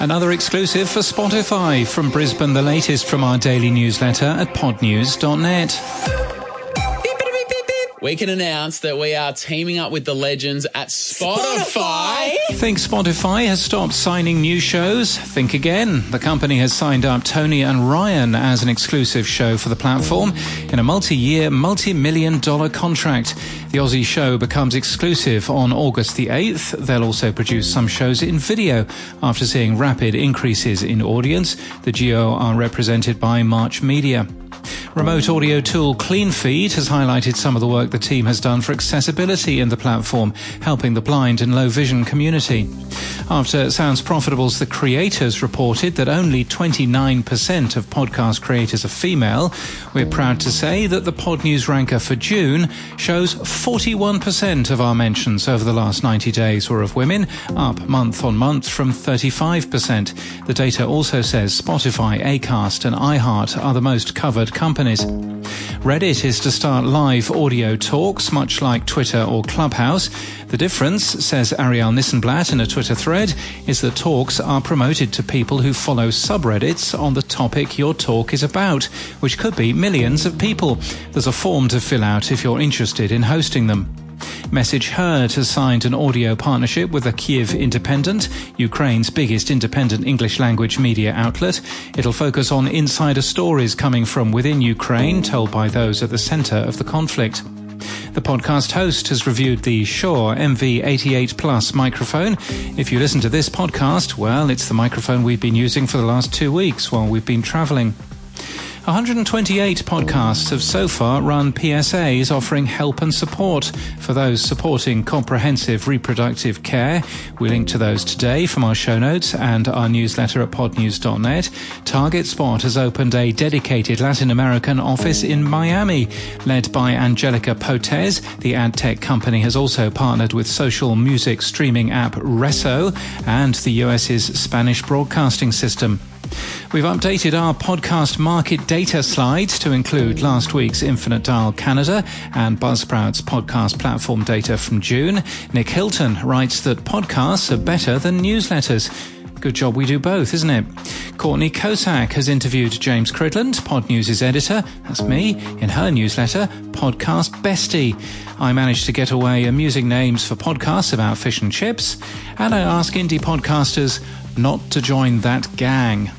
Another exclusive for Spotify from Brisbane, the latest from our daily newsletter at podnews.net. We can announce that we are teaming up with the legends at Spotify. Think Spotify has stopped signing new shows? Think again. The company has signed up Tony and Ryan as an exclusive show for the platform in a multi-year, multi-million-dollar contract. The Aussie show becomes exclusive on August the 8th. They'll also produce some shows in video. After seeing rapid increases in audience, the GO are represented by March Media. Remote audio tool CleanFeed has highlighted some of the work the team has done for accessibility in the platform, helping the blind and low vision community. After Sounds Profitable's The Creators reported that only 29% of podcast creators are female, we're proud to say that the Pod News ranker for June shows 41% of our mentions over the last 90 days were of women, up month on month from 35%. The data also says Spotify, Acast and iHeart are the most covered companies. Reddit is to start live audio talks, much like Twitter or Clubhouse. The difference, says Ariel Nissenblatt in a Twitter thread, is that talks are promoted to people who follow subreddits on the topic your talk is about, which could be millions of people. There's a form to fill out if you're interested in hosting them. Message Heard has signed an audio partnership with the Kyiv Independent, Ukraine's biggest independent English-language media outlet. It'll focus on insider stories coming from within Ukraine, told by those at the centre of the conflict. The podcast host has reviewed the Shure MV88 Plus microphone. If you listen to this podcast, well, it's the microphone we've been using for the last 2 weeks while we've been travelling. 128 podcasts have so far run PSAs offering help and support for those supporting comprehensive reproductive care. We link to those today from our show notes and our newsletter at podnews.net. Target Spot has opened a dedicated Latin American office in Miami. Led by Angelica Potes, the ad tech company has also partnered with social music streaming app Resso and the US's Spanish broadcasting system. We've updated our podcast market data slides to include last week's Infinite Dial Canada and Buzzsprout's podcast platform data from June. Nick Hilton writes that podcasts are better than newsletters. Good job we do both, isn't it? Courtney Kosak has interviewed James Cridland, Pod News' editor, that's me, in her newsletter, Podcast Bestie. I managed to get away amusing names for podcasts about fish and chips, and I ask indie podcasters not to join that gang.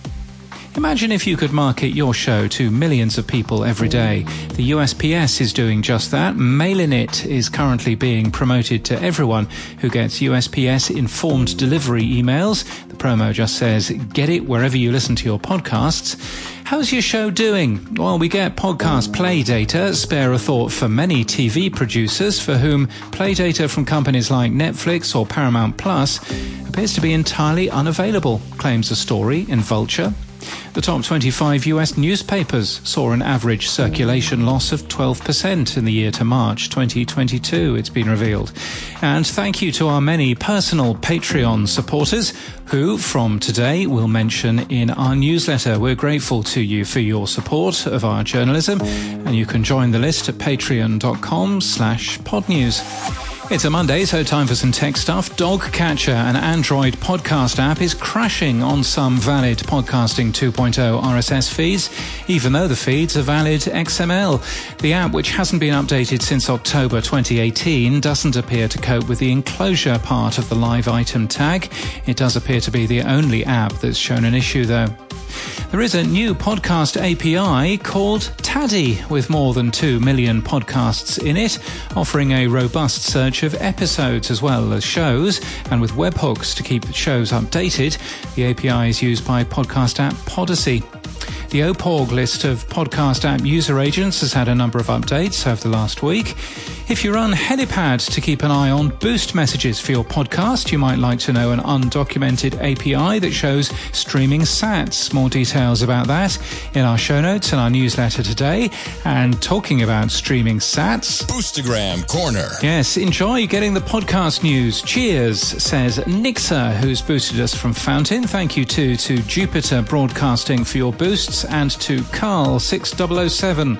Imagine if you could market your show to millions of people every day. The USPS is doing just that. MailInit is currently being promoted to everyone who gets USPS informed delivery emails. The promo just says, get it wherever you listen to your podcasts. How's your show doing? Well, we get podcast play data, spare a thought for many TV producers for whom play data from companies like Netflix or Paramount Plus appears to be entirely unavailable, claims a story in Vulture. The top 25 US newspapers saw an average circulation loss of 12% in the year to March 2022, it's been revealed. And thank you to our many personal Patreon supporters who, from today, we'll mention in our newsletter. We're grateful to you for your support of our journalism, and you can join the list at patreon.com/podnews. It's a Monday, so time for some tech stuff. Dogcatcher, an Android podcast app, is crashing on some valid Podcasting 2.0 RSS feeds, even though the feeds are valid XML. The app, which hasn't been updated since October 2018, doesn't appear to cope with the enclosure part of the live item tag. It does appear to be the only app that's shown an issue, though. There is a new podcast API called Taddy, with more than 2 million podcasts in it, offering a robust search of episodes as well as shows, and with webhooks to keep shows updated. The API is used by podcast app Podacy. The OPORG list of podcast app user agents has had a number of updates over the last week. If you run Helipad to keep an eye on boost messages for your podcast, you might like to know an undocumented API that shows streaming sats. More details about that in our show notes and our newsletter today. And talking about streaming sats... Boostagram Corner. Yes, enjoy getting the podcast news. Cheers, says Nixer, who's boosted us from Fountain. Thank you, too, to Jupiter Broadcasting for your boosts. Chris, and to Carl6007,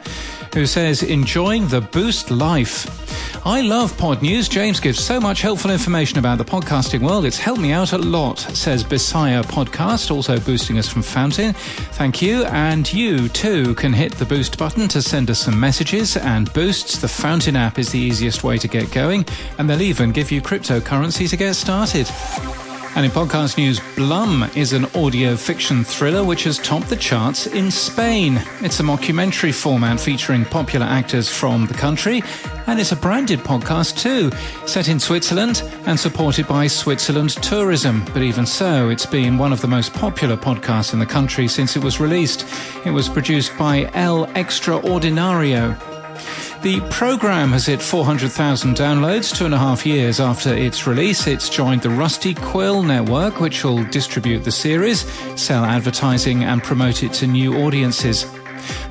who says, enjoying the Boost life. I love Pod News. James gives so much helpful information about the podcasting world. It's helped me out a lot, says Bisaya Podcast, also boosting us from Fountain. Thank you. And you too can hit the Boost button to send us some messages and boosts. The Fountain app is the easiest way to get going, and they'll even give you cryptocurrency to get started. And in podcast news, Blum is an audio fiction thriller which has topped the charts in Spain. It's a mockumentary format featuring popular actors from the country, and it's a branded podcast too, set in Switzerland and supported by Switzerland Tourism. But even so, it's been one of the most popular podcasts in the country since it was released. It was produced by El Extraordinario. The program has hit 400,000 downloads 2.5 years after its release. It's joined the Rusty Quill network, which will distribute the series, sell advertising, and promote it to new audiences.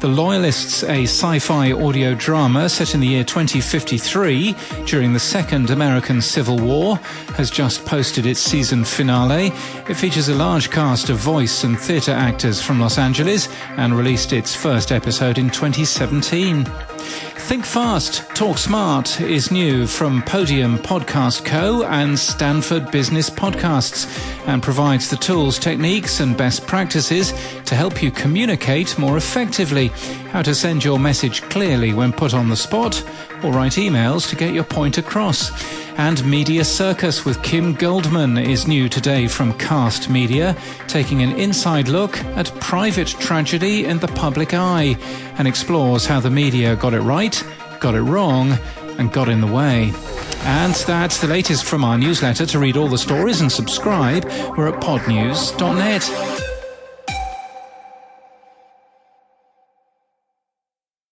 The Loyalists, a sci-fi audio drama set in the year 2053 during the Second American Civil War, has just posted its season finale. It features a large cast of voice and theatre actors from Los Angeles and released its first episode in 2017. Think Fast, Talk Smart is new from Podium Podcast Co. and Stanford Business Podcasts, and provides the tools, techniques and best practices to help you communicate more effectively, how to send your message clearly when put on the spot, or write emails to get your point across. And Media Circus with Kim Goldman is new today from Cast Media, taking an inside look at private tragedy in the public eye, and explores how the media got it right, got it wrong, and got in the way. And that's the latest from our newsletter. To read all the stories and subscribe, we're at podnews.net.